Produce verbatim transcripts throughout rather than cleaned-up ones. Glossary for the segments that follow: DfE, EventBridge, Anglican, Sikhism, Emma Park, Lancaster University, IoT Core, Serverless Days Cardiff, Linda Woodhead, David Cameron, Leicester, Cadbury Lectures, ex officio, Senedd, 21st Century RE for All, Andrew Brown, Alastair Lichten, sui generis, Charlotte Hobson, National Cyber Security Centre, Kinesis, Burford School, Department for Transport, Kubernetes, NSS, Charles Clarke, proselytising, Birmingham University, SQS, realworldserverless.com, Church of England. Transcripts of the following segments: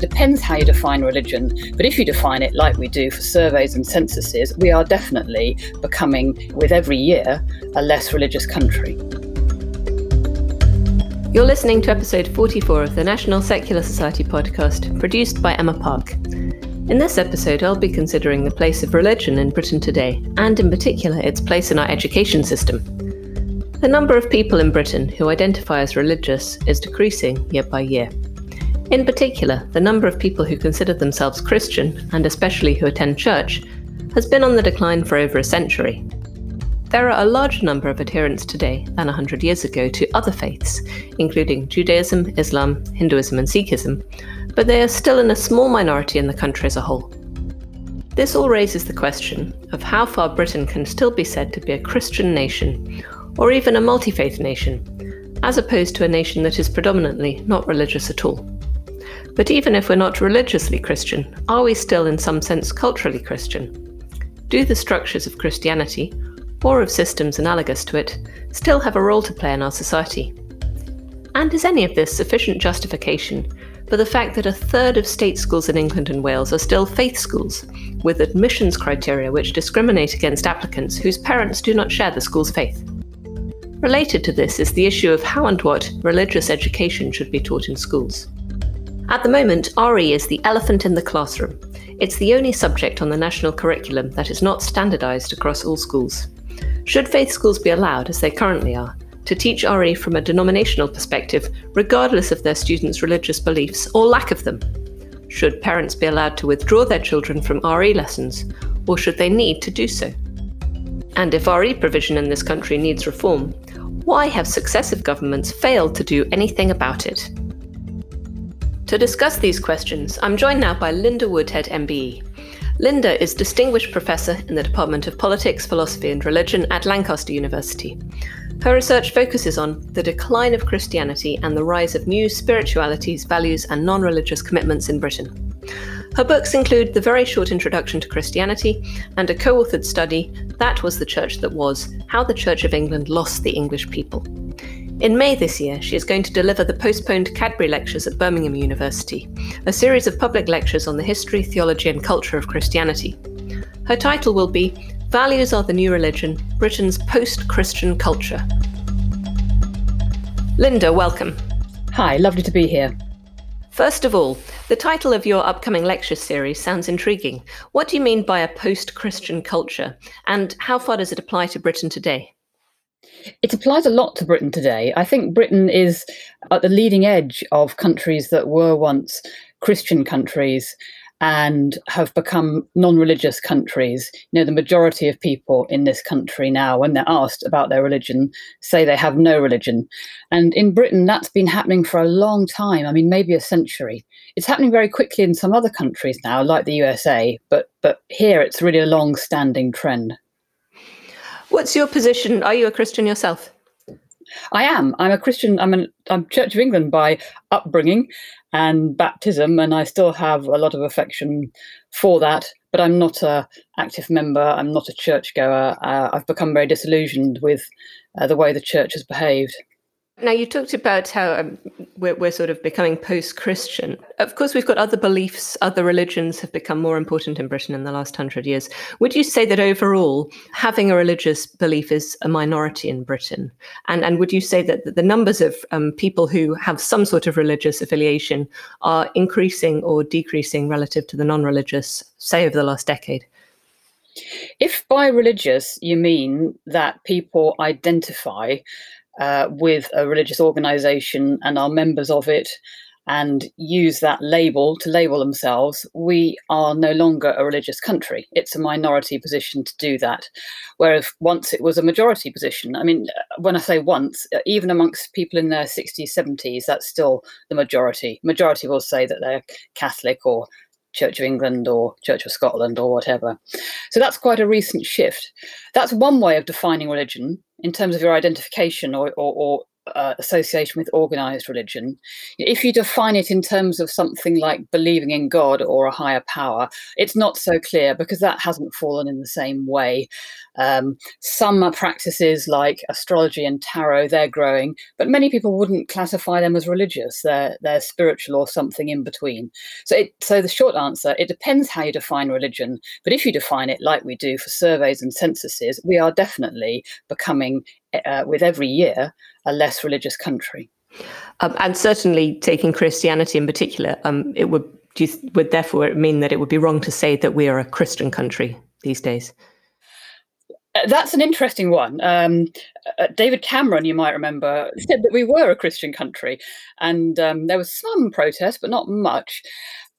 It depends how you define religion, but if you define it like we do for surveys and censuses, we are definitely becoming, with every year, a less religious country. You're listening to episode forty-four of the National Secular Society podcast, produced by Emma Park. In this episode, I'll be considering the place of religion in Britain today, and in particular, its place in our education system. The number of people in Britain who identify as religious is decreasing year by year. In particular, the number of people who consider themselves Christian, and especially who attend church, has been on the decline for over a century. There are a larger number of adherents today than one hundred years ago to other faiths, including Judaism, Islam, Hinduism and Sikhism, but they are still in a small minority in the country as a whole. This all raises the question of how far Britain can still be said to be a Christian nation, or even a multi-faith nation, as opposed to a nation that is predominantly not religious at all. But even if we're not religiously Christian, are we still in some sense culturally Christian? Do the structures of Christianity, or of systems analogous to it, still have a role to play in our society? And is any of this sufficient justification for the fact that a third of state schools in England and Wales are still faith schools, with admissions criteria which discriminate against applicants whose parents do not share the school's faith? Related to this is the issue of how and what religious education should be taught in schools. At the moment, R E is the elephant in the classroom. It's the only subject on the national curriculum that is not standardised across all schools. Should faith schools be allowed, as they currently are, to teach R E from a denominational perspective, regardless of their students' religious beliefs or lack of them? Should parents be allowed to withdraw their children from R E lessons, or should they need to do so? And if R E provision in this country needs reform, why have successive governments failed to do anything about it? To discuss these questions, I'm joined now by Linda Woodhead, M B E. Linda is Distinguished Professor in the Department of Politics, Philosophy and Religion at Lancaster University. Her research focuses on the decline of Christianity and the rise of new spiritualities, values and non-religious commitments in Britain. Her books include The Very Short Introduction to Christianity and a co-authored study, That Was the Church That Was, How the Church of England Lost the English People. In May this year, she is going to deliver the postponed Cadbury Lectures at Birmingham University, a series of public lectures on the history, theology and culture of Christianity. Her title will be Values Are the New Religion, Britain's Post-Christian Culture. Linda, welcome. Hi, lovely to be here. First of all, the title of your upcoming lecture series sounds intriguing. What do you mean by a post-Christian culture, and how far does it apply to Britain today? It applies a lot to Britain today. I think Britain is at the leading edge of countries that were once Christian countries and have become non-religious countries. You know, the majority of people in this country now, when they're asked about their religion, say they have no religion. And in Britain, that's been happening for a long time. I mean, maybe a century. It's happening very quickly in some other countries now, like the U S A, but but here it's really a long-standing trend. What's your position? Are you a Christian yourself? I am. I'm a Christian. I'm an, I'm Church of England by upbringing and baptism, and I still have a lot of affection for that, but I'm not an active member. I'm not a churchgoer. Uh, I've become very disillusioned with uh, the way the church has behaved. Now, you talked about how um, we're, we're sort of becoming post-Christian. Of course, we've got other beliefs. Other religions have become more important in Britain in the last hundred years. Would you say that overall, having a religious belief is a minority in Britain? And and would you say that, that the numbers of um, people who have some sort of religious affiliation are increasing or decreasing relative to the non-religious, say, over the last decade? If by religious, you mean that people identify Uh, with a religious organisation and are members of it and use that label to label themselves, we are no longer a religious country. It's a minority position to do that, whereas once it was a majority position. I mean, when I say once, even amongst people in their sixties, seventies, that's still the majority. Majority will say that they're Catholic or Church of England or Church of Scotland or whatever. So that's quite a recent shift. That's one way of defining religion in terms of your identification or, or, or uh, association with organized religion. If you define it in terms of something like believing in God or a higher power, it's not so clear because that hasn't fallen in the same way. Um, some practices like astrology and tarot, they're growing, but many people wouldn't classify them as religious. They're, they're spiritual or something in between. So, it, so the short answer, it depends how you define religion. But if you define it like we do for surveys and censuses, we are definitely becoming, uh, with every year, a less religious country. Um, and certainly taking Christianity in particular, um, it would, do you, would therefore mean that it would be wrong to say that we are a Christian country these days. That's an interesting one. Um, uh, David Cameron, you might remember, said that we were a Christian country, and um, there was some protest, but not much.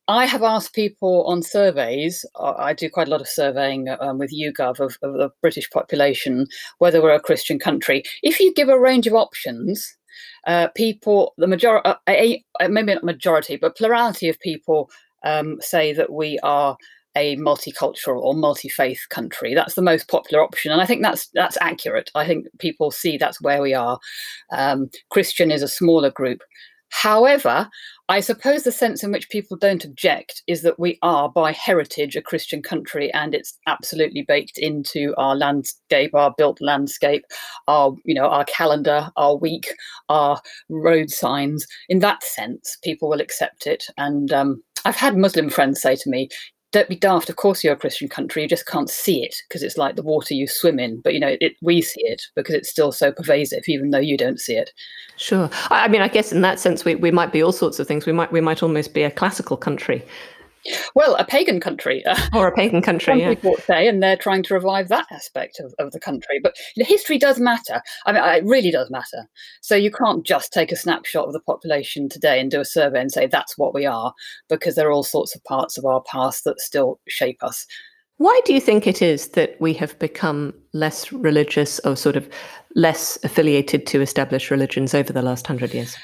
I have asked people on surveys, I do quite a lot of surveying um, with YouGov of, of the British population, whether we're a Christian country. If you give a range of options, uh, people, the majority, uh, maybe not majority, but plurality of people um, say that we are a multicultural or multi-faith country. That's the most popular option, and I think that's that's accurate. I think people see that's where we are. Um, Christian is a smaller group. However, I suppose the sense in which people don't object is that we are, by heritage, a Christian country, and it's absolutely baked into our landscape, our built landscape, our, you know, our calendar, our week, our road signs. In that sense, people will accept it. And um, I've had Muslim friends say to me, "Don't be daft. Of course, you're a Christian country. You just can't see it because it's like the water you swim in. But, you know, it, we see it because it's still so pervasive, even though you don't see it." Sure. I mean, I guess in that sense, we, we might be all sorts of things. We might we might almost be a classical country. Well, a pagan country. Or a pagan country, Some yeah. people say, and they're trying to revive that aspect of, of the country. But you know, history does matter. I mean, it really does matter. So you can't just take a snapshot of the population today and do a survey and say that's what we are, because there are all sorts of parts of our past that still shape us. Why do you think it is that we have become less religious or sort of less affiliated to established religions over the last hundred years?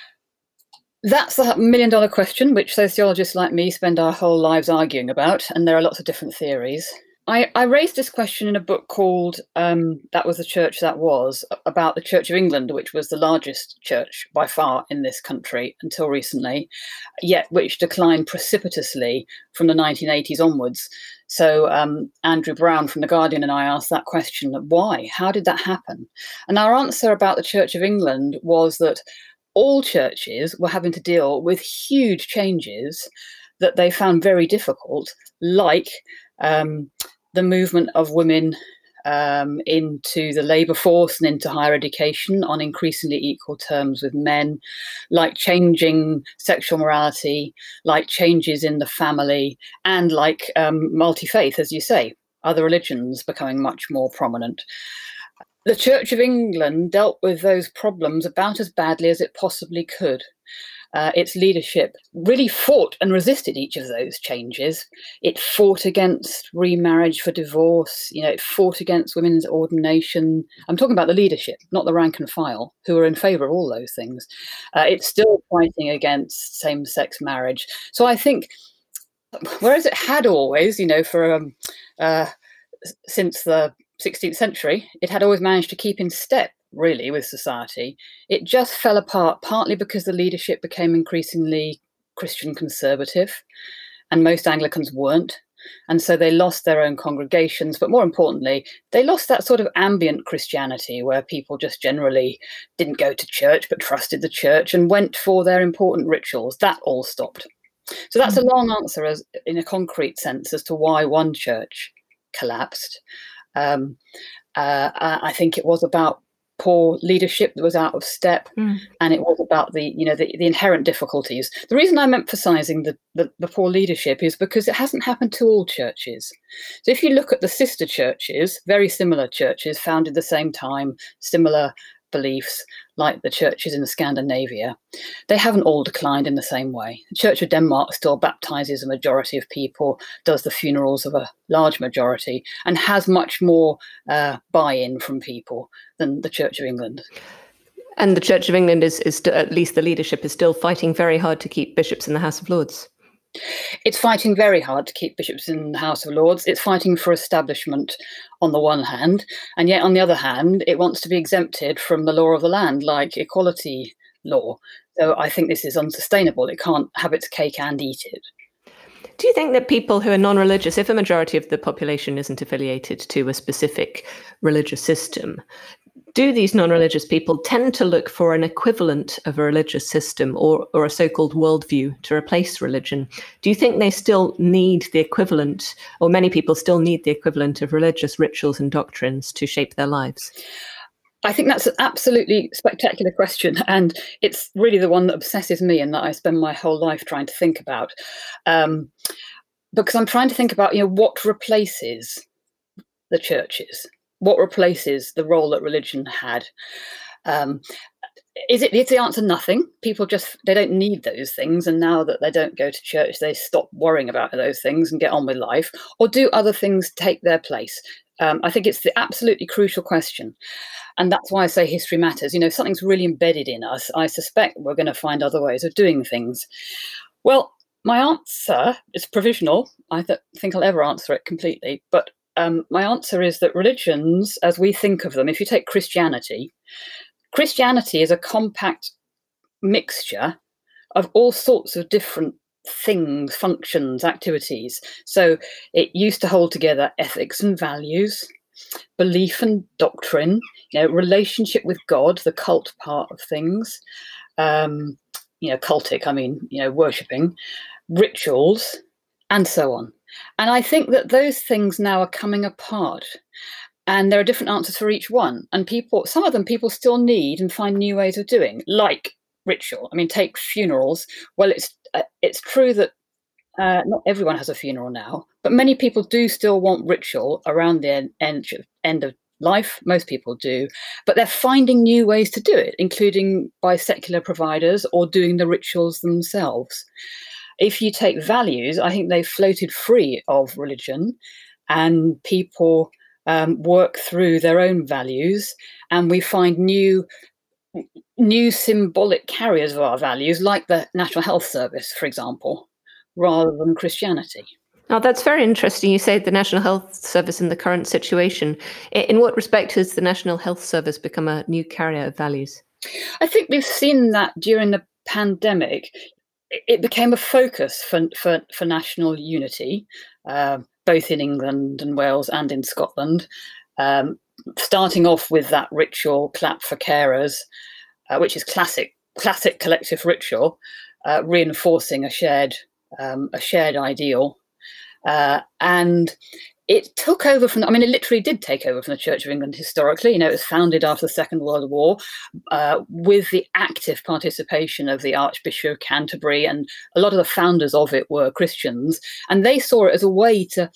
That's the million-dollar question, which sociologists like me spend our whole lives arguing about, and there are lots of different theories. I, I raised this question in a book called um, That Was the Church That Was, about the Church of England, which was the largest church by far in this country until recently, yet which declined precipitously from the nineteen eighties onwards. So um, Andrew Brown from The Guardian and I asked that question, why? How did that happen? And our answer about the Church of England was that all churches were having to deal with huge changes that they found very difficult, like um, the movement of women um, into the labour force and into higher education on increasingly equal terms with men, like changing sexual morality, like changes in the family, and like um, multi-faith, as you say, other religions becoming much more prominent. The Church of England dealt with those problems about as badly as it possibly could. Uh, its leadership really fought and resisted each of those changes. It fought against remarriage for divorce. You know, it fought against women's ordination. I'm talking about the leadership, not the rank and file, who are in favour of all those things. Uh, it's still fighting against same-sex marriage. So I think, whereas it had always, you know, for um, uh, since the sixteenth century, it had always managed to keep in step, really, with society. It just fell apart, partly because the leadership became increasingly Christian conservative, and most Anglicans weren't. And so they lost their own congregations. But more importantly, they lost that sort of ambient Christianity where people just generally didn't go to church, but trusted the church and went for their important rituals. That all stopped. So that's mm-hmm. a long answer as in a concrete sense as to why one church collapsed. Um, uh, I think it was about poor leadership that was out of step, mm. and it was about the, you know, the, the inherent difficulties. The reason I'm emphasising the, the, the poor leadership is because it hasn't happened to all churches. So if you look at the sister churches, very similar churches, founded the same time, similar beliefs, like the churches in Scandinavia, they haven't all declined in the same way. The Church of Denmark still baptises a majority of people, does the funerals of a large majority, and has much more uh, buy-in from people than the Church of England. And the Church of England is, is st- at least the leadership, is still fighting very hard to keep bishops in the House of Lords. It's fighting very hard to keep bishops in the House of Lords. It's fighting for establishment on the one hand, and yet on the other hand, it wants to be exempted from the law of the land, like equality law. So I think this is unsustainable. It can't have its cake and eat it. Do you think that people who are non-religious, if a majority of the population isn't affiliated to a specific religious system, do these non-religious people tend to look for an equivalent of a religious system or, or a so-called worldview to replace religion? Do you think they still need the equivalent, or many people still need the equivalent of religious rituals and doctrines to shape their lives? I think that's an absolutely spectacular question, and it's really the one that obsesses me and that I spend my whole life trying to think about. Um, because I'm trying to think about, you know, what replaces the churches? What replaces the role that religion had? Um, is it is the answer nothing? People just, they don't need those things, and now that they don't go to church, they stop worrying about those things and get on with life? Or do other things take their place? Um, I think it's the absolutely crucial question. And that's why I say history matters. You know, if something's really embedded in us, I suspect we're going to find other ways of doing things. Well, my answer is provisional. I th- think I'll ever answer it completely. But um, my answer is that religions, as we think of them, if you take Christianity, Christianity is a compact mixture of all sorts of different things, functions, activities. So it used to hold together ethics and values, belief and doctrine, you know, relationship with God, the cult part of things, um, you know, cultic, I mean, you know, worshipping, rituals, and so on. And I think that those things now are coming apart, and there are different answers for each one. And people, some of them people still need and find new ways of doing, like ritual. I mean, take funerals. Well, it's uh, it's true that Uh, not everyone has a funeral now, but many people do still want ritual around the end, end, end of life. Most people do, but they're finding new ways to do it, including by secular providers or doing the rituals themselves. If you take values, I think they've floated free of religion, and people um, work through their own values, and we find new new symbolic carriers of our values, like the National Health Service, for example, rather than Christianity. Now, that's very interesting. You say the National Health Service in the current situation. In what respect has the National Health Service become a new carrier of values? I think we've seen that during the pandemic. It became a focus for, for, for national unity, uh, both in England and Wales and in Scotland, um, starting off with that ritual, clap for carers, uh, which is classic, classic collective ritual, uh, reinforcing a shared Um, a shared ideal, uh, and it took over from, I mean, it literally did take over from the Church of England historically. You know, it was founded after the Second World War uh, with the active participation of the Archbishop of Canterbury, and a lot of the founders of it were Christians, and they saw it as a way to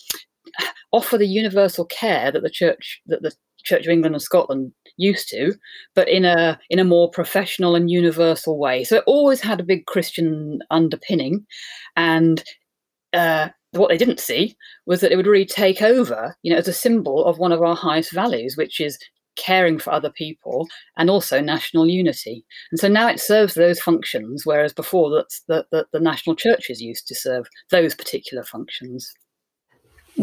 offer the universal care that the Church, that the Church of England and Scotland used to, but in a in a more professional and universal way. So it always had a big Christian underpinning, and uh, what they didn't see was that it would really take over, you know, as a symbol of one of our highest values, which is caring for other people and also national unity. And so now it serves those functions, whereas before that's the, the, the national churches used to serve those particular functions.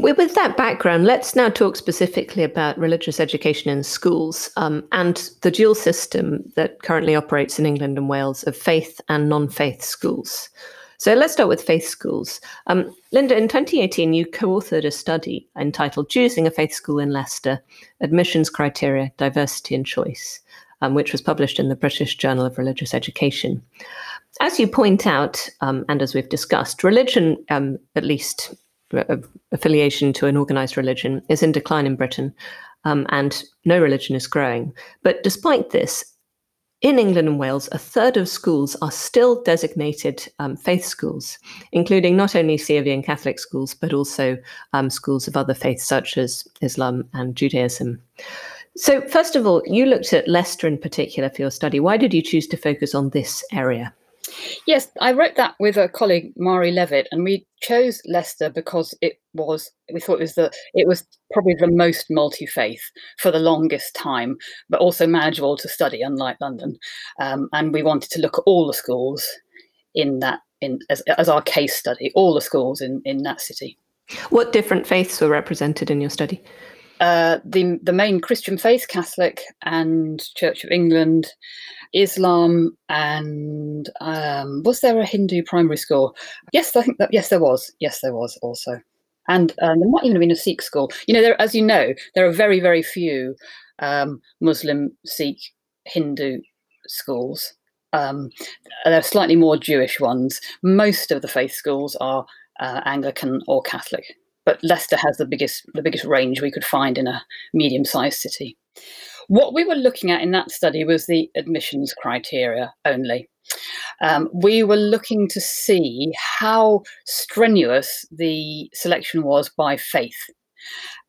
With that background, let's now talk specifically about religious education in schools um, and the dual system that currently operates in England and Wales of faith and non-faith schools. So let's start with faith schools. Um, Linda, in twenty eighteen, you co-authored a study entitled Choosing a Faith School in Leicester, Admissions Criteria, Diversity and Choice, um, which was published in the British Journal of Religious Education. As you point out, um, and as we've discussed, religion, um, at least affiliation to an organised religion, is in decline in Britain, um, and no religion is growing. But despite this, in England and Wales, a third of schools are still designated um, faith schools, including not only C of E and Catholic schools, but also um, schools of other faiths such as Islam and Judaism. So first of all, you looked at Leicester in particular for your study. Why did you choose to focus on this area? Yes, I wrote that with a colleague, Mari Levitt, and we chose Leicester because it was, we thought it was the, it was probably the most multi-faith for the longest time, but also manageable to study, unlike London. Um, and we wanted to look at all the schools in that in as, as our case study, all the schools in, in that city. What different faiths were represented in your study? Uh, the the main Christian faith, Catholic and Church of England, Islam, and um, was there a Hindu primary school? Yes, I think that yes, there was. Yes, there was also, and um, there might even have been a Sikh school. You know, there, as you know, there are very very few um, Muslim, Sikh, Hindu schools. Um, there are slightly more Jewish ones. Most of the faith schools are uh, Anglican or Catholic. But Leicester has the biggest the biggest range we could find in a medium-sized city. What we were looking at in that study was the admissions criteria only. Um, we were looking to see how strenuous the selection was by faith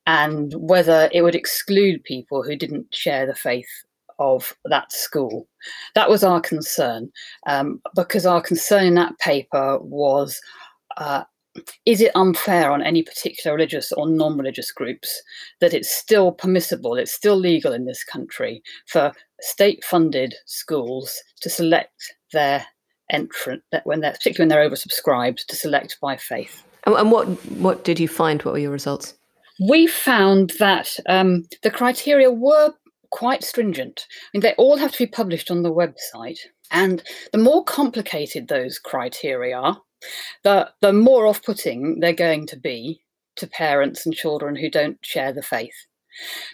and whether it would exclude people who didn't share the faith of that school. That was our concern, um, because our concern in that paper was uh, is it unfair on any particular religious or non-religious groups that it's still permissible, it's still legal in this country for state-funded schools to select their entrant, when they're, particularly when they're oversubscribed, to select by faith. And, and what, what did you find? What were your results? We found that um, the criteria were quite stringent. I mean, they all have to be published on the website. And the more complicated those criteria are, The, the more off-putting they're going to be to parents and children who don't share the faith.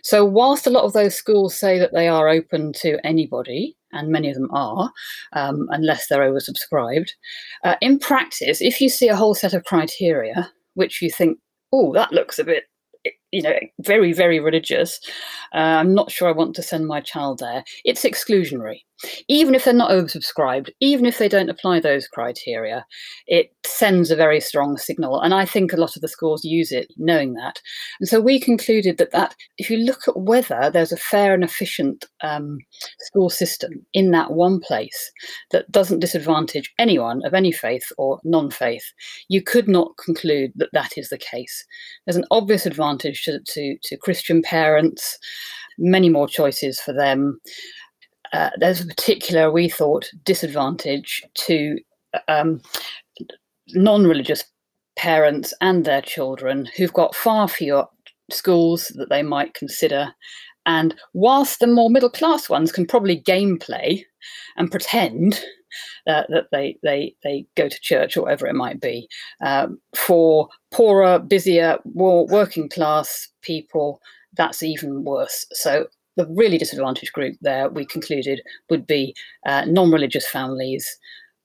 So whilst a lot of those schools say that they are open to anybody, and many of them are, um, unless they're oversubscribed, uh, in practice, if you see a whole set of criteria, which you think, oh, that looks a bit, you know, very, very religious, uh, I'm not sure I want to send my child there, it's exclusionary. Even if they're not oversubscribed, even if they don't apply those criteria, it sends a very strong signal. And I think a lot of the schools use it knowing that. And so we concluded that, that if you look at whether there's a fair and efficient um, school system in that one place that doesn't disadvantage anyone of any faith or non-faith, you could not conclude that that is the case. There's an obvious advantage to, to, to Christian parents, many more choices for them. Uh, there's a particular, we thought, disadvantage to um, non-religious parents and their children who've got far fewer schools that they might consider. And whilst the more middle-class ones can probably game play and pretend uh, that they, they, they go to church or whatever it might be, um, for poorer, busier, more working-class people, that's even worse. So the really disadvantaged group there, we concluded, would be uh, non-religious families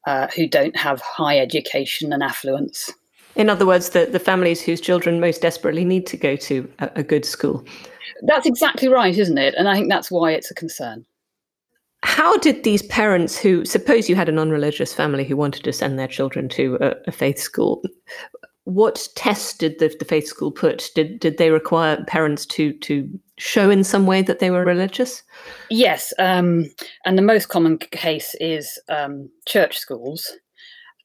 uh, who don't have high education and affluence. In other words, the, the families whose children most desperately need to go to a, a good school. That's exactly right, isn't it? And I think that's why it's a concern. How did these parents who, suppose you had a non-religious family who wanted to send their children to a, a faith school, what test did the, the faith school put? Did did they require parents to to show in some way that they were religious? Yes, um, and the most common case is um, church schools,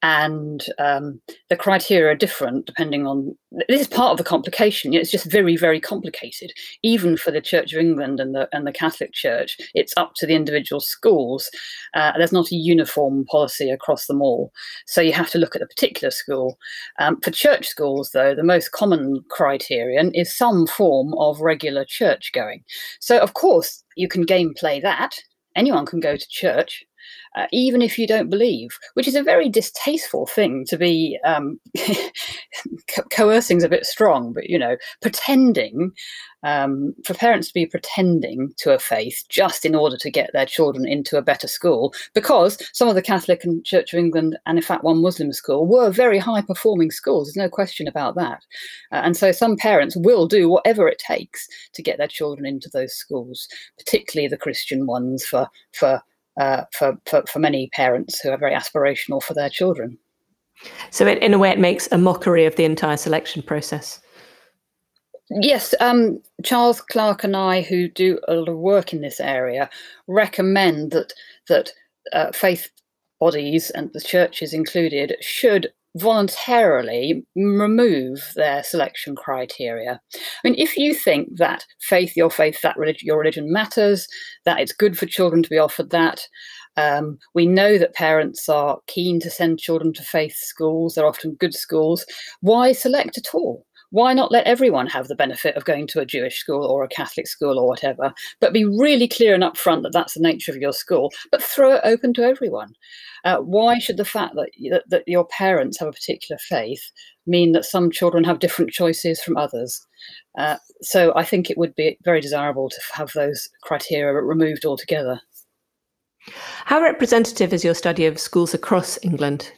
and um, the criteria are different depending on. This is part of the complication. It's just very, very complicated, even for the Church of England and the and the Catholic Church. It's up to the individual schools. Uh, there's not a uniform policy across them all, so you have to look at a particular school. Um, for church schools, though, the most common criterion is some form of regular church going. So, of course, you can game play that. Anyone can go to church. Uh, even if you don't believe, which is a very distasteful thing to be, um, co- coercing's a bit strong, but, you know, pretending, um, for parents to be pretending to a faith just in order to get their children into a better school, because some of the Catholic and Church of England, and in fact one Muslim school, were very high-performing schools, there's no question about that. Uh, and so some parents will do whatever it takes to get their children into those schools, particularly the Christian ones for for Uh, for, for, for many parents who are very aspirational for their children. So it, in a way, it makes a mockery of the entire selection process. Yes, um, Charles Clarke and I, who do a lot of work in this area, recommend that that uh, faith bodies, and the churches included, should voluntarily remove their selection criteria. I mean, if you think that faith, your faith, that religion, your religion matters, that it's good for children to be offered that, um, we know that parents are keen to send children to faith schools, they're often good schools, why select at all? Why not let everyone have the benefit of going to a Jewish school or a Catholic school or whatever, but be really clear and upfront that that's the nature of your school, but throw it open to everyone. Uh, why should the fact that, that that your parents have a particular faith mean that some children have different choices from others? Uh, so I think it would be very desirable to have those criteria removed altogether. How representative is your study of schools across England?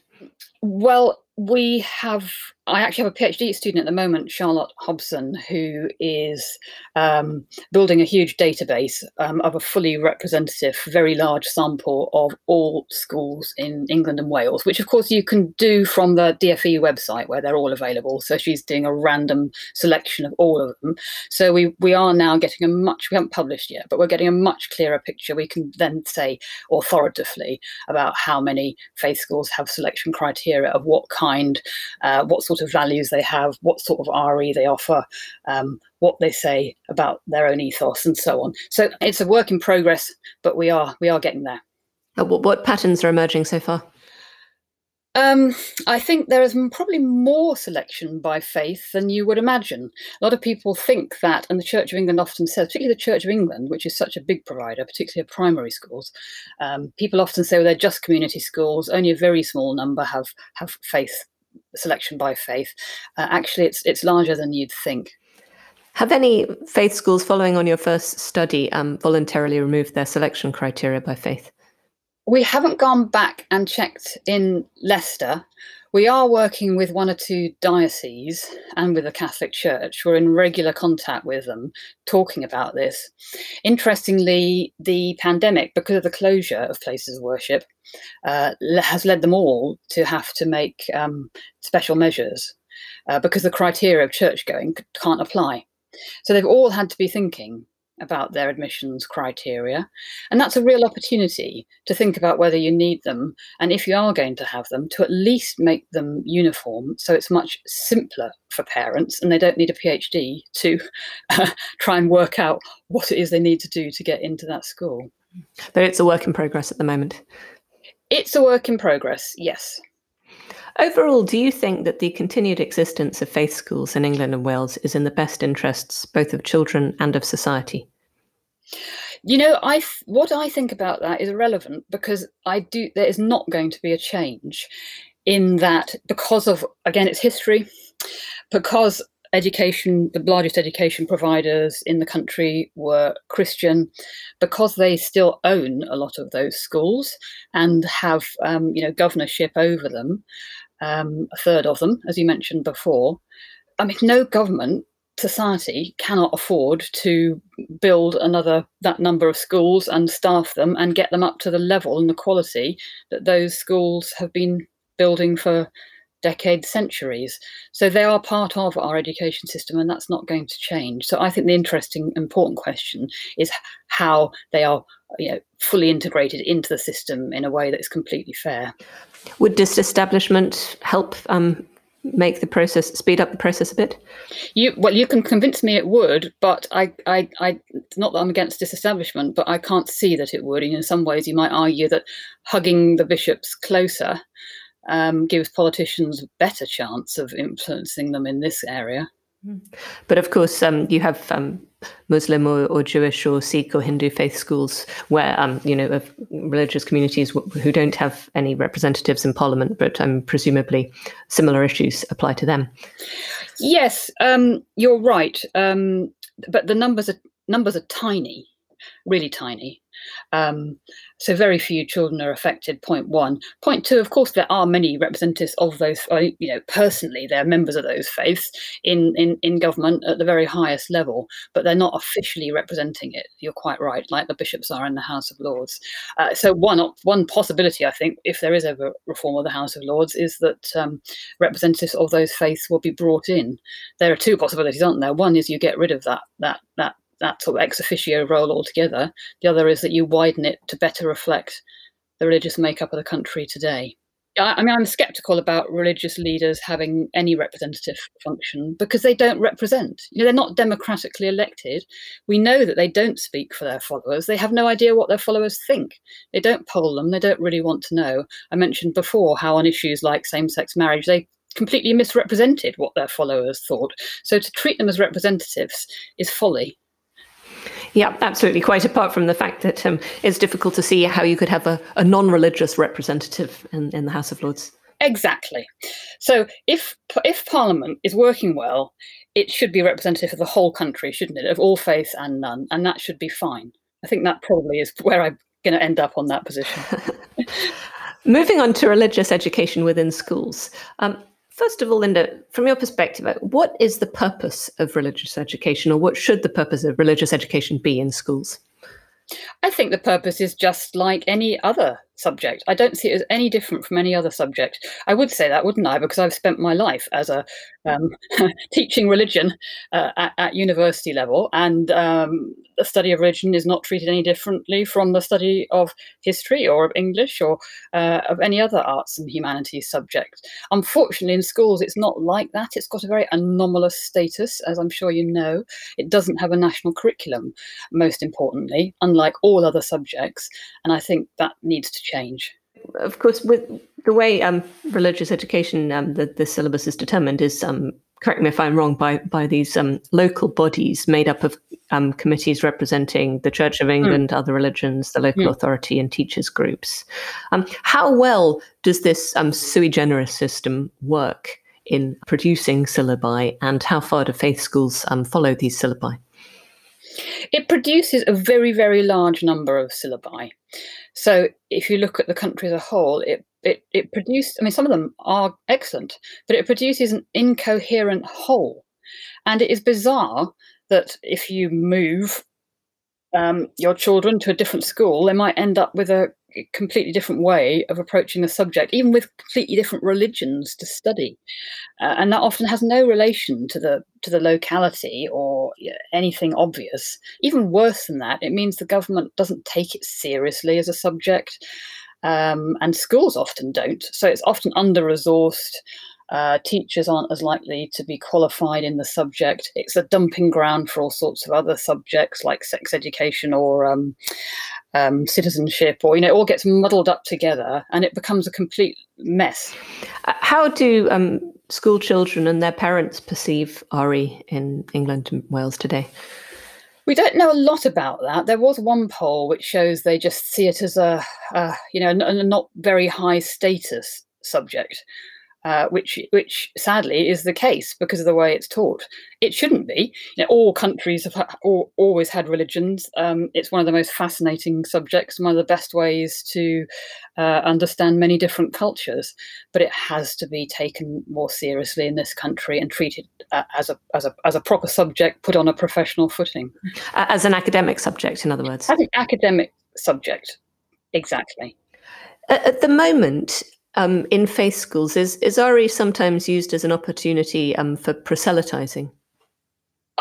Well, we have, I actually have a PhD student at the moment, Charlotte Hobson, who is um, building a huge database um, of a fully representative, very large sample of all schools in England and Wales, which of course you can do from the D f E website where they're all available. So she's doing a random selection of all of them. So we, we are now getting a much, we haven't published yet, but we're getting a much clearer picture. We can then say authoritatively about how many faith schools have selection criteria of what kind. Uh, what sort of values they have, what sort of R E they offer, um, what they say about their own ethos, and so on. So it's a work in progress, but we are we are getting there. What, what patterns are emerging so far? Um, I think there is probably more selection by faith than you would imagine. A lot of people think that, and the Church of England often says, particularly the Church of England, which is such a big provider, particularly of primary schools, um, people often say, well, they're just community schools, only a very small number have, have faith, selection by faith. Uh, actually, it's it's larger than you'd think. Have any faith schools following on your first study um, voluntarily removed their selection criteria by faith? We haven't gone back and checked in Leicester. We are working with one or two dioceses and with the Catholic Church. We're in regular contact with them, talking about this. Interestingly, the pandemic, because of the closure of places of worship, uh, has led them all to have to make um, special measures uh, because the criteria of church going can't apply. So they've all had to be thinking about their admissions criteria, and that's a real opportunity to think about whether you need them, and if you are going to have them, to at least make them uniform so it's much simpler for parents and they don't need a PhD to uh, try and work out what it is they need to do to get into that school. But it's a work in progress at the moment. It's a work in progress, yes. Overall, do you think that the continued existence of faith schools in England and Wales is in the best interests both of children and of society? You know, I th- what I think about that is irrelevant, because I do. There is not going to be a change in that, because of, again, its history, because education, the largest education providers in the country were Christian, because they still own a lot of those schools and have, um, you know, governorship over them. Um, a third of them, as you mentioned before. I mean, no government, society cannot afford to build another, that number of schools and staff them and get them up to the level and the quality that those schools have been building for decades, centuries. So they are part of our education system, and that's not going to change. So I think the interesting, important question is how they are, you know, fully integrated into the system in a way that is completely fair. Would disestablishment help um, make the process, speed up the process a bit? You, well, you can convince me it would, but I, I, I, not that I'm against disestablishment, but I can't see that it would. And in some ways, you might argue that hugging the bishops closer um, gives politicians a better chance of influencing them in this area. But of course, um, you have um, Muslim or, or Jewish or Sikh or Hindu faith schools where, um, you know, of religious communities w- who don't have any representatives in Parliament, but um, presumably similar issues apply to them. Yes, um, you're right. Um, but the numbers are, numbers are tiny, really tiny. Um, so very few children are affected, point one. Point two, of course, there are many representatives of those, or, you know, personally, they're members of those faiths in, in, in government at the very highest level, but they're not officially representing it. You're quite right, like the bishops are in the House of Lords. Uh, so one one possibility, I think, if there is ever reform of the House of Lords, is that um, representatives of those faiths will be brought in. There are two possibilities, aren't there? One is you get rid of that that that. that sort of ex officio role altogether. The other is that you widen it to better reflect the religious makeup of the country today. I mean, I'm sceptical about religious leaders having any representative function because they don't represent. You know, they're not democratically elected. We know that they don't speak for their followers. They have no idea what their followers think. They don't poll them. They don't really want to know. I mentioned before how on issues like same-sex marriage, they completely misrepresented what their followers thought. So to treat them as representatives is folly. Yeah, absolutely. Quite apart from the fact that um, it's difficult to see how you could have a, a non-religious representative in, in the House of Lords. Exactly. So if if Parliament is working well, it should be representative of the whole country, shouldn't it? Of all faiths and none. And that should be fine. I think that probably is where I'm going to end up on that position. Moving on to religious education within schools. Um, First of all, Linda, from your perspective, what is the purpose of religious education, or what should the purpose of religious education be in schools? I think the purpose is just like any other subject. I don't see it as any different from any other subject. I would say that, wouldn't I? Because I've spent my life as a um, teaching religion uh, at, at university level, and um, the study of religion is not treated any differently from the study of history or of English or uh, of any other arts and humanities subject. Unfortunately, in schools, it's not like that. It's got a very anomalous status, as I'm sure you know. It doesn't have a national curriculum, most importantly, unlike all other subjects, and I think that needs to change. Of course, with the way um, religious education, um, the, the syllabus is determined is, um, correct me if I'm wrong, by by these um, local bodies made up of um, committees representing the Church of England, mm. other religions, the local mm. authority and teachers groups. Um, how well does this um, sui generis system work in producing syllabi, and how far do faith schools um, follow these syllabi? It produces a very, very large number of syllabi. So if you look at the country as a whole, it it, it produced, I mean, some of them are excellent, but it produces an incoherent whole. And it is bizarre that if you move um, your children to a different school, they might end up with a completely different way of approaching the subject, even with completely different religions to study. Uh, and that often has no relation to the to the locality or anything obvious. Even worse than that, it means the government doesn't take it seriously as a subject, um, and schools often don't. So it's often under-resourced. Uh, teachers aren't as likely to be qualified in the subject. It's a dumping ground for all sorts of other subjects like sex education or um, um, citizenship, or, you know, it all gets muddled up together and it becomes a complete mess. How do um, school children and their parents perceive R E in England and Wales today? We don't know a lot about that. There was one poll which shows they just see it as a, uh, you know, a not very high status subject. Uh, which, which sadly is the case because of the way it's taught. It shouldn't be. You know, all countries have ha- all, always had religions. Um, it's one of the most fascinating subjects, one of the best ways to uh, understand many different cultures. But it has to be taken more seriously in this country and treated uh, as a as a as a proper subject, put on a professional footing, as an academic subject. In other words, as an academic subject, exactly. At, at the moment. Um, in faith schools, is, is R E sometimes used as an opportunity um, for proselytising?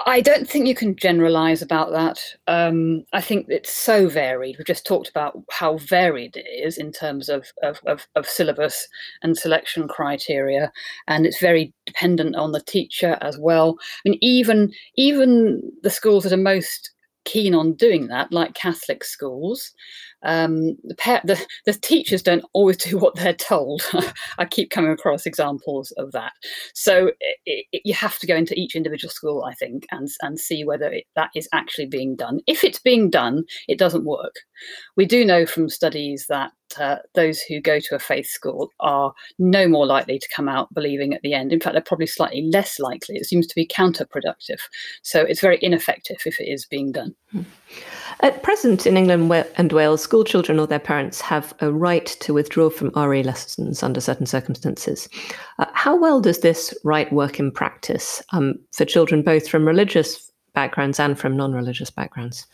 I don't think you can generalise about that. Um, I think it's so varied. We've just talked about how varied it is in terms of, of, of, of syllabus and selection criteria, and it's very dependent on the teacher as well. I mean, even, even the schools that are most keen on doing that, like Catholic schools, um the, pa- the the teachers don't always do what they're told. I keep coming across examples of that. So it, it, you have to go into each individual school, I think, and and see whether it, that is actually being done. If it's being done, it doesn't work. We do know from studies that uh, those who go to a faith school are no more likely to come out believing at the end. In fact, they're probably slightly less likely. It seems to be counterproductive. So it's very ineffective if it is being done. At present in England and Wales, school children or their parents have a right to withdraw from R E lessons under certain circumstances. Uh, how well does this right work in practice um, for children both from religious backgrounds and from non-religious backgrounds?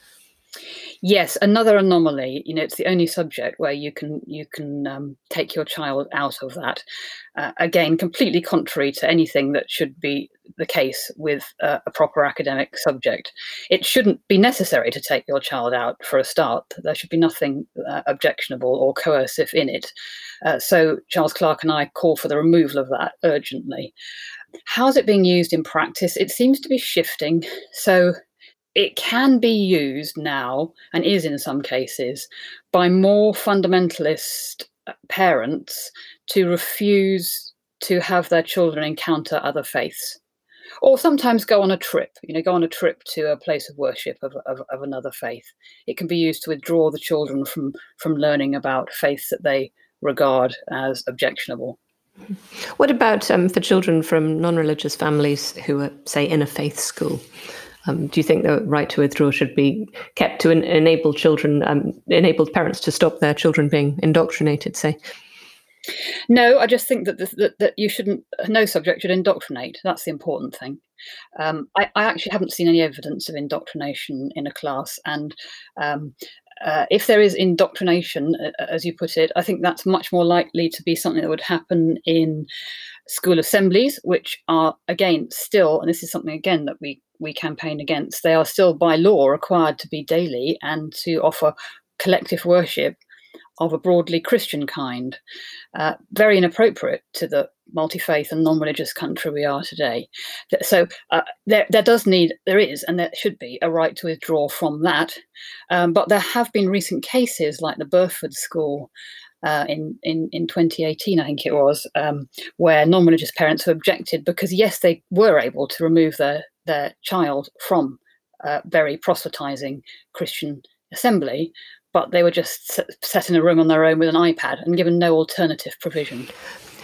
Yes, another anomaly. You know, it's the only subject where you can you can um, take your child out of that. Uh, again, completely contrary to anything that should be the case with uh, a proper academic subject. It shouldn't be necessary to take your child out for a start. There should be nothing uh, objectionable or coercive in it. Uh, so Charles Clarke and I call for the removal of that urgently. How's it being used in practice? It seems to be shifting. So it can be used now, and is in some cases, by more fundamentalist parents to refuse to have their children encounter other faiths, or sometimes go on a trip, you know, go on a trip to a place of worship of, of, of another faith. It can be used to withdraw the children from, from learning about faiths that they regard as objectionable. What about um, for children from non-religious families who are, say, in a faith school? Um, do you think the right to withdraw should be kept to en- enable children, um, enable parents to stop their children being indoctrinated, say? No, I just think that the, that, that you shouldn't, no subject should indoctrinate. That's the important thing. Um, I, I actually haven't seen any evidence of indoctrination in a class. And um, uh, if there is indoctrination, as you put it, I think that's much more likely to be something that would happen in school assemblies, which are, again, still, and this is something, again, that we we campaign against, they are still by law required to be daily and to offer collective worship of a broadly Christian kind, uh, very inappropriate to the multi-faith and non-religious country we are today. So uh, there, there does need, there is, and there should be a right to withdraw from that. Um, but there have been recent cases like the Burford School uh, in, in, in twenty eighteen, I think it was, um, where non-religious parents have objected because, yes, they were able to remove their their child from a very proselytising Christian assembly, but they were just set in a room on their own with an iPad and given no alternative provision.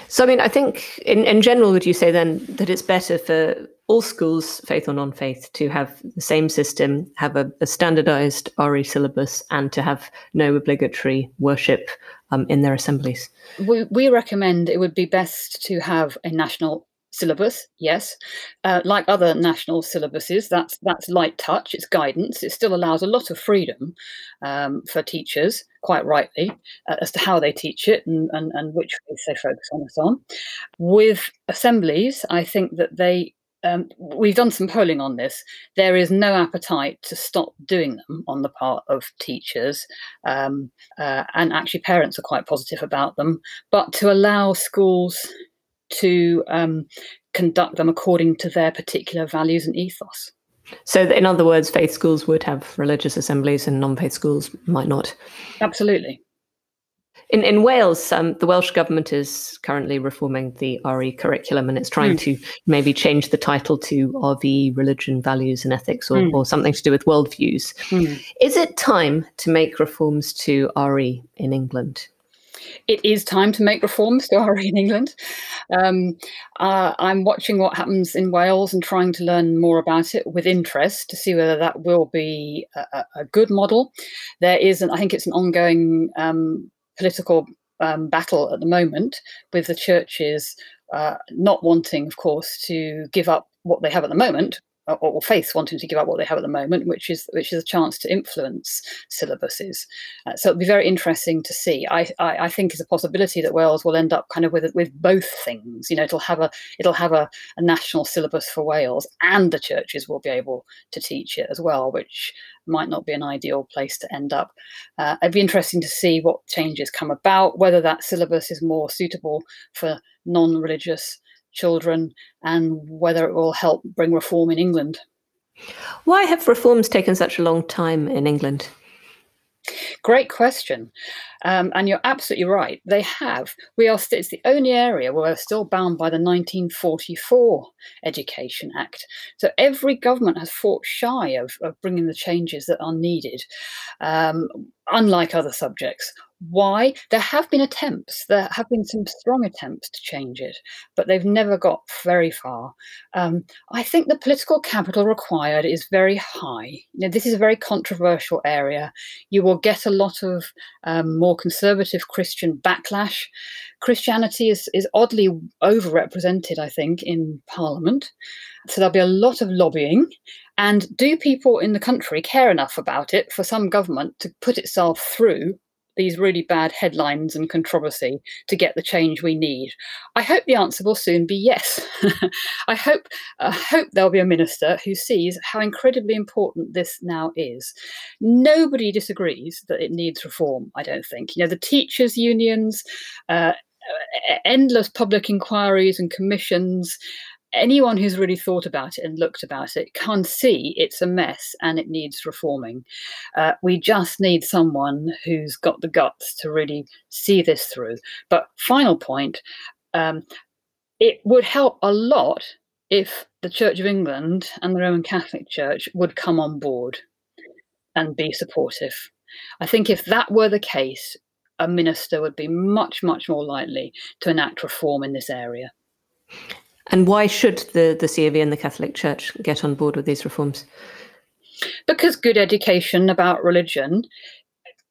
So, I mean, I think in, in general, would you say then that it's better for all schools, faith or non-faith, to have the same system, have a, a standardised R E syllabus and to have no obligatory worship um, in their assemblies? We, we recommend it would be best to have a national syllabus, yes. Uh, like other national syllabuses, that's that's light touch, it's guidance. It still allows a lot of freedom um, for teachers, quite rightly, uh, as to how they teach it and, and, and which ways they focus on and so on. With assemblies, I think that they, um, we've done some polling on this, there is no appetite to stop doing them on the part of teachers, um, uh, and actually parents are quite positive about them, but to allow schools to um, conduct them according to their particular values and ethos. So in other words, faith schools would have religious assemblies and non-faith schools might not. Absolutely. In in Wales, um, the Welsh government is currently reforming the R E curriculum and it's trying mm. to maybe change the title to R V E, Religion, Values and Ethics, or, mm. or something to do with worldviews. Mm. Is it time to make reforms to R E in England? It is time to make reforms to R E in England. Um, uh, I'm watching what happens in Wales and trying to learn more about it with interest to see whether that will be a, a good model. There is, an, I think it's an ongoing um, political um, battle at the moment with the churches uh, not wanting, of course, to give up what they have at the moment, or, or faiths wanting to give up what they have at the moment, which is which is a chance to influence syllabuses. Uh, so it'll be very interesting to see. I, I, I think it's a possibility that Wales will end up kind of with with both things. You know, it'll have a it'll have a, a national syllabus for Wales, and the churches will be able to teach it as well, which might not be an ideal place to end up. Uh, it'd be interesting to see what changes come about, whether that syllabus is more suitable for non-religious children and whether it will help bring reform in England. Why have reforms taken such a long time in England? Great question. Um, and you're absolutely right. They have. We are st- it's the only area where we're still bound by the nineteen forty-four Education Act. So every government has fought shy of, of bringing the changes that are needed, um, unlike other subjects. why. There have been attempts, there have been some strong attempts to change it, but they've never got very far. Um, I think the political capital required is very high. You know, this is a very controversial area. You will get a lot of um, more conservative Christian backlash. Christianity is, is oddly overrepresented, I think, in Parliament. So there'll be a lot of lobbying. And do people in the country care enough about it for some government to put itself through these really bad headlines and controversy to get the change we need? I hope the answer will soon be yes. I hope I hope there'll be a minister who sees how incredibly important this now is. Nobody disagrees that it needs reform, I don't think. You know, the teachers' unions, uh, endless public inquiries and commissions, anyone who's really thought about it and looked about it can see it's a mess and it needs reforming. Uh, we just need someone who's got the guts to really see this through. But final point, um, it would help a lot if the Church of England and the Roman Catholic Church would come on board and be supportive. I think if that were the case, a minister would be much, much more likely to enact reform in this area. And why should the, the C O V and the Catholic Church get on board with these reforms? Because good education about religion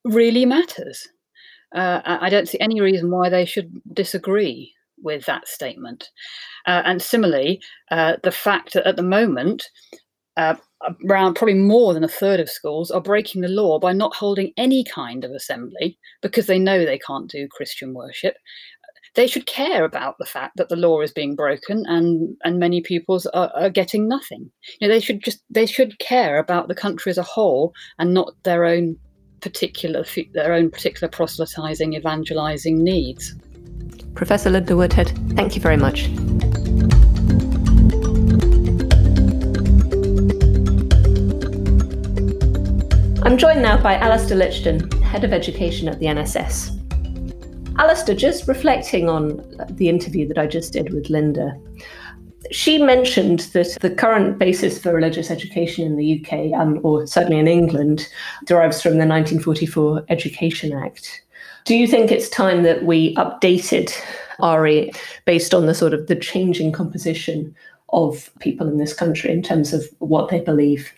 really matters. Uh, I don't see any reason why they should disagree with that statement. Uh, and similarly, uh, the fact that at the moment, uh, around probably more than a third of schools are breaking the law by not holding any kind of assembly because they know they can't do Christian worship. They should care about the fact that the law is being broken and, and many pupils are, are getting nothing. You know, they should just they should care about the country as a whole and not their own particular their own particular proselytising, evangelising needs. Professor Linda Woodhead, thank you very much. I'm joined now by Alastair Lichten, Head of Education at the N S S. Alastair, just reflecting on the interview that I just did with Linda, she mentioned that the current basis for religious education in the U K, um, or certainly in England, derives from the nineteen forty-four Education Act. Do you think it's time that we updated R E based on the sort of the changing composition of people in this country in terms of what they believe?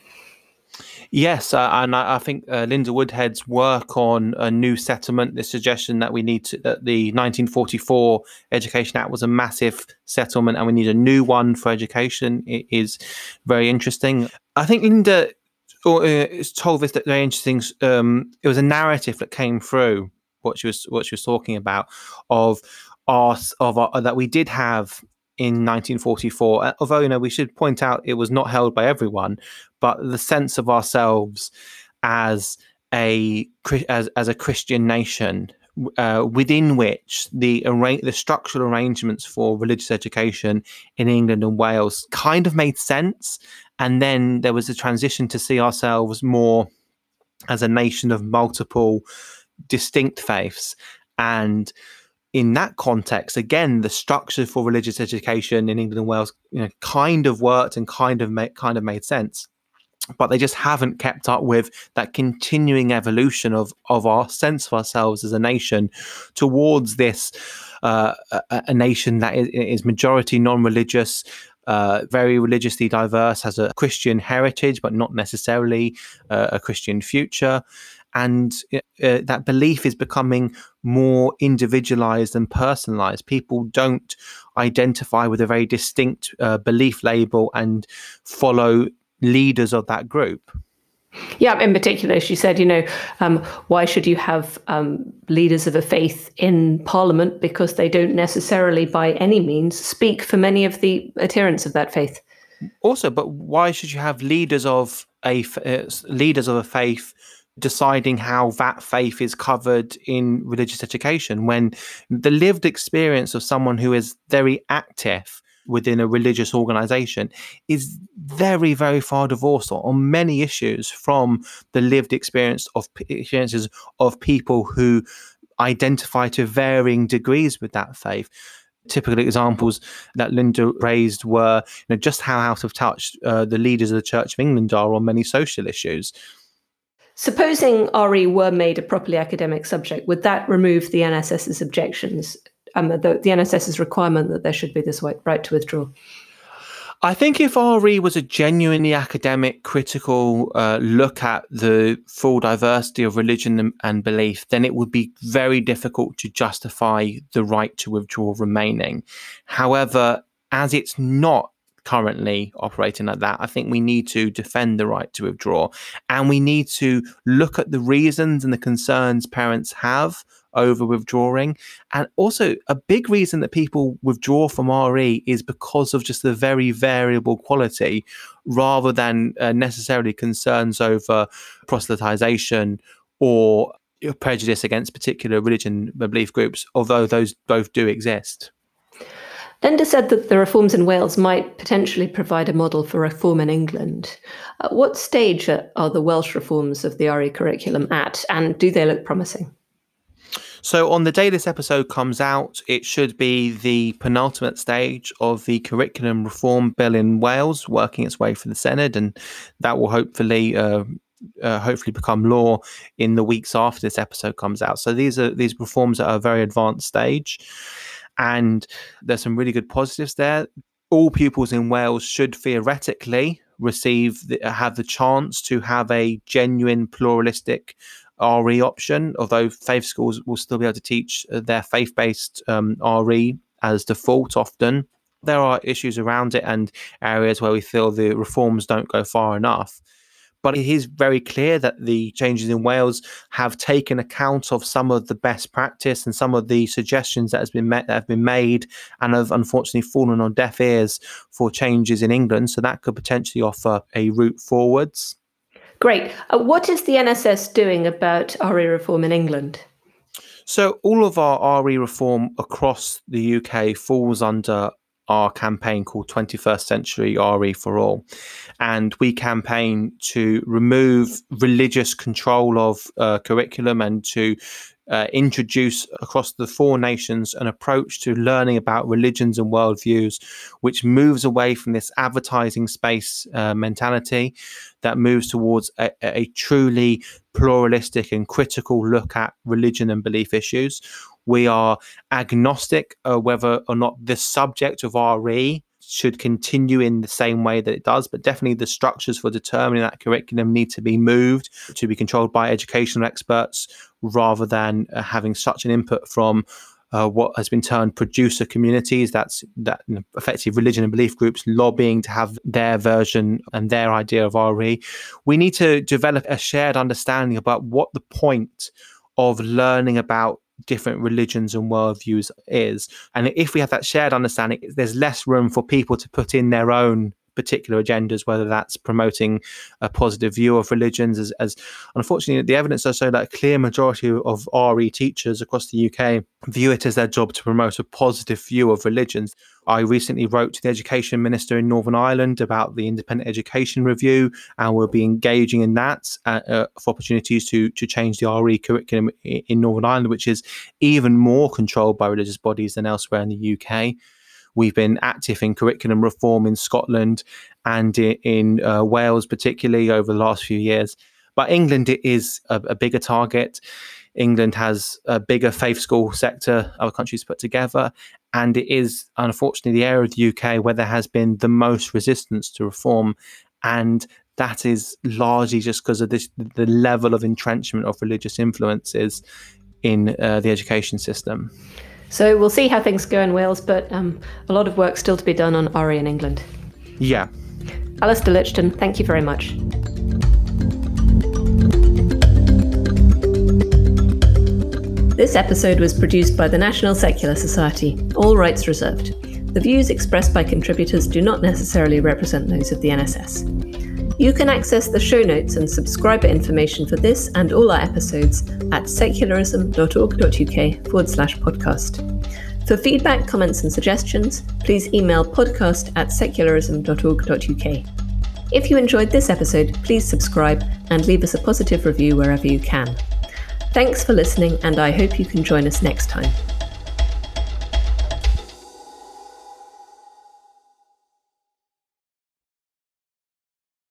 Yes, uh, and I, I think uh, Linda Woodhead's work on a new settlement, the suggestion that we need to, that the nineteen forty-four Education Act was a massive settlement and we need a new one for education, it is very interesting. I think Linda or, uh, told us that very interesting, um, it was a narrative that came through what she was what she was talking about of us, of our, that we did have in nineteen forty-four, although, you know, we should point out it was not held by everyone, but the sense of ourselves as a as, as a Christian nation uh, within which the arra- the structural arrangements for religious education in England and Wales kind of made sense. And then there was a transition to see ourselves more as a nation of multiple distinct faiths. And in that context, again, the structure for religious education in England and Wales, you know, kind of worked and kind of made kind of made sense, but they just haven't kept up with that continuing evolution of of our sense of ourselves as a nation towards this uh, a, a nation that is, is majority non-religious, uh, very religiously diverse, has a Christian heritage, but not necessarily uh, a Christian future. And uh, that belief is becoming more individualized and personalized. People don't identify with a very distinct uh, belief label and follow leaders of that group. Yeah, in particular, she said, you know, um, why should you have um, leaders of a faith in Parliament? Because they don't necessarily, by any means, speak for many of the adherents of that faith. Also, but why should you have leaders of a uh, leaders of a faith deciding how that faith is covered in religious education, when the lived experience of someone who is very active within a religious organization is very, very far divorced on many issues from the lived experience of experiences of people who identify to varying degrees with that faith. Typical examples that Linda raised were, you know, just how out of touch uh, the leaders of the Church of England are on many social issues. Supposing R E were made a properly academic subject, would that remove the N S S's objections, um, the, the N S S's requirement that there should be this right to withdraw? I think if R E was a genuinely academic, critical uh, look at the full diversity of religion and belief, then it would be very difficult to justify the right to withdraw remaining. However, as it's not currently operating like that, I think we need to defend the right to withdraw, and we need to look at the reasons and the concerns parents have over withdrawing. And also, a big reason that people withdraw from R E is because of just the very variable quality, rather than uh, necessarily concerns over proselytization or prejudice against particular religion or belief groups, although those both do exist. Linda said that the reforms in Wales might potentially provide a model for reform in England. At what stage are the Welsh reforms of the R E curriculum at, and do they look promising? So on the day this episode comes out, it should be the penultimate stage of the curriculum reform bill in Wales, working its way through the Senedd, and that will hopefully uh, uh, hopefully become law in the weeks after this episode comes out. So these are these reforms are at a very advanced stage, and there's some really good positives there. All pupils in Wales should theoretically receive the, have the chance to have a genuine pluralistic R E option, although faith schools will still be able to teach their faith-based um, R E as default often. There are issues around it and areas where we feel the reforms don't go far enough. But it is very clear that the changes in Wales have taken account of some of the best practice and some of the suggestions that has been met, that have been made and have unfortunately fallen on deaf ears for changes in England. So that could potentially offer a route forwards. Great. Uh, what is the N S S doing about R E reform in England? So all of our R E reform across the U K falls under our campaign called twenty-first century R E for All. And we campaign to remove religious control of uh, curriculum and to uh, introduce across the four nations an approach to learning about religions and worldviews, which moves away from this advertising space uh, mentality that moves towards a, a truly pluralistic and critical look at religion and belief issues. We are agnostic uh, whether or not the subject of R E should continue in the same way that it does, but definitely the structures for determining that curriculum need to be moved to be controlled by educational experts rather than uh, having such an input from uh, what has been termed producer communities, that's that you know, effective religion and belief groups lobbying to have their version and their idea of R E. We need to develop a shared understanding about what the point of learning about different religions and worldviews is. And if we have that shared understanding, there's less room for people to put in their own particular agendas, whether that's promoting a positive view of religions, as, as unfortunately the evidence does show that a clear majority of R E teachers across the U K view it as their job to promote a positive view of religions. I recently wrote to the Education Minister in Northern Ireland about the Independent Education Review, and we'll be engaging in that uh, uh, for opportunities to to change the R E curriculum in Northern Ireland, which is even more controlled by religious bodies than elsewhere in the U K. We've been active in curriculum reform in Scotland and in uh, Wales, particularly over the last few years. But England is a, a bigger target. England has a bigger faith school sector, other countries put together. And it is, unfortunately, the area of the U K where there has been the most resistance to reform. And that is largely just because of this, the level of entrenchment of religious influences in uh, the education system. So we'll see how things go in Wales, but um, a lot of work still to be done on R E in England. Yeah. Alastair Lichten, thank you very much. This episode was produced by the National Secular Society, all rights reserved. The views expressed by contributors do not necessarily represent those of the N S S. You can access the show notes and subscriber information for this and all our episodes at secularism.org.uk forward slash podcast. For feedback, comments and suggestions, please email podcast at secularism.org.uk. If you enjoyed this episode, please subscribe and leave us a positive review wherever you can. Thanks for listening, and I hope you can join us next time.